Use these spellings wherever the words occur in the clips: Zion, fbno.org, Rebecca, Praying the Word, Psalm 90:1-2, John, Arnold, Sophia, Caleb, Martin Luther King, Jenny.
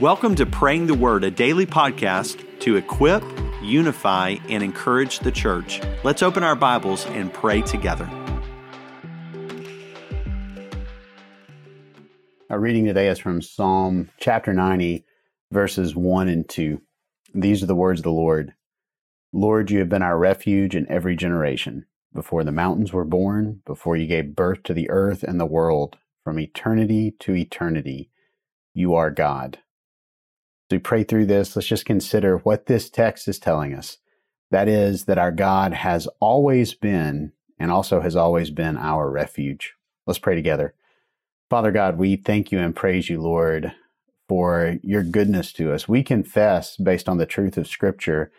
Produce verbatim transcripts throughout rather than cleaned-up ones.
Welcome to Praying the Word, a daily podcast to equip, unify, and encourage the church. Let's open our Bibles and pray together. Our reading today is from Psalm chapter ninety, verses one and two. These are the words of the Lord. Lord, you have been our refuge in every generation. Before the mountains were born, before you gave birth to the earth and the world, from eternity to eternity, you are God. As we pray through this, let's just consider what this text is telling us. That is, that our God has always been and also has always been our refuge. Let's pray together. Father God, we thank you and praise you, Lord, for your goodness to us. We confess, based on the truth of Scripture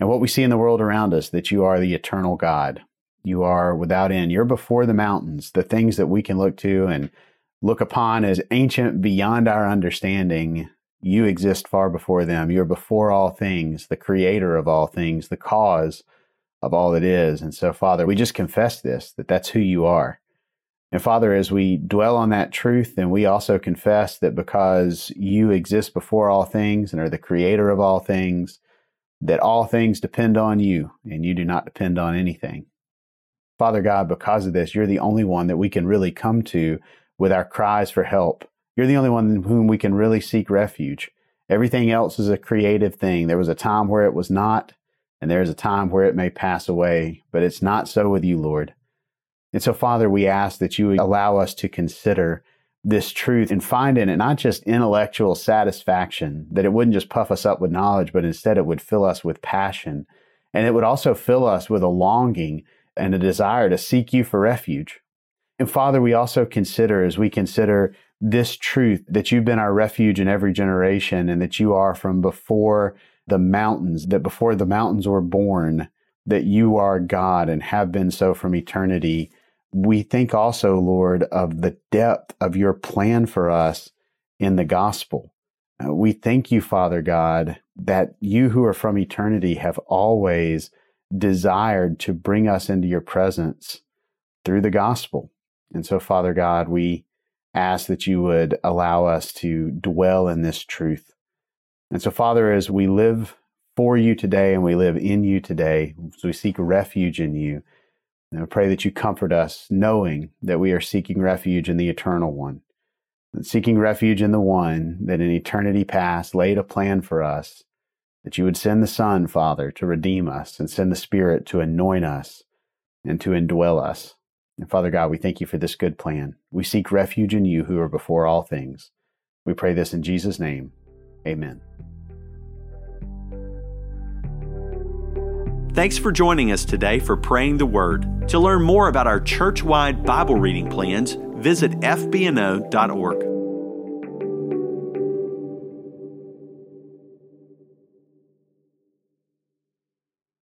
and what we see in the world around us, that you are the eternal God. You are without end. You're before the mountains, the things that we can look to and look upon as ancient beyond our understanding. You exist far before them. You're before all things, the creator of all things, the cause of all that is. And so, Father, we just confess this, that that's who you are. And Father, as we dwell on that truth, then we also confess that because you exist before all things and are the creator of all things, that all things depend on you and you do not depend on anything. Father God, because of this, you're the only one that we can really come to with our cries for help. You're the only one in whom we can really seek refuge. Everything else is a creative thing. There was a time where it was not, and there is a time where it may pass away, but it's not so with you, Lord. And so, Father, we ask that you allow us to consider this truth and find in it not just intellectual satisfaction, that it wouldn't just puff us up with knowledge, but instead it would fill us with passion. And it would also fill us with a longing and a desire to seek you for refuge. And Father, we also consider, as we consider this truth, that you've been our refuge in every generation and that you are from before the mountains, that before the mountains were born, that you are God and have been so from eternity. We think also, Lord, of the depth of your plan for us in the gospel. We thank you, Father God, that you who are from eternity have always desired to bring us into your presence through the gospel. And so, Father God, we ask that you would allow us to dwell in this truth. And so, Father, as we live for you today and we live in you today, as we seek refuge in you, and I pray that you comfort us, knowing that we are seeking refuge in the eternal one, and seeking refuge in the one that in eternity past laid a plan for us, that you would send the Son, Father, to redeem us, and send the Spirit to anoint us and to indwell us. And Father God, we thank you for this good plan. We seek refuge in you who are before all things. We pray this in Jesus' name. Amen. Thanks for joining us today for Praying the Word. To learn more about our church-wide Bible reading plans, visit f b n o dot org.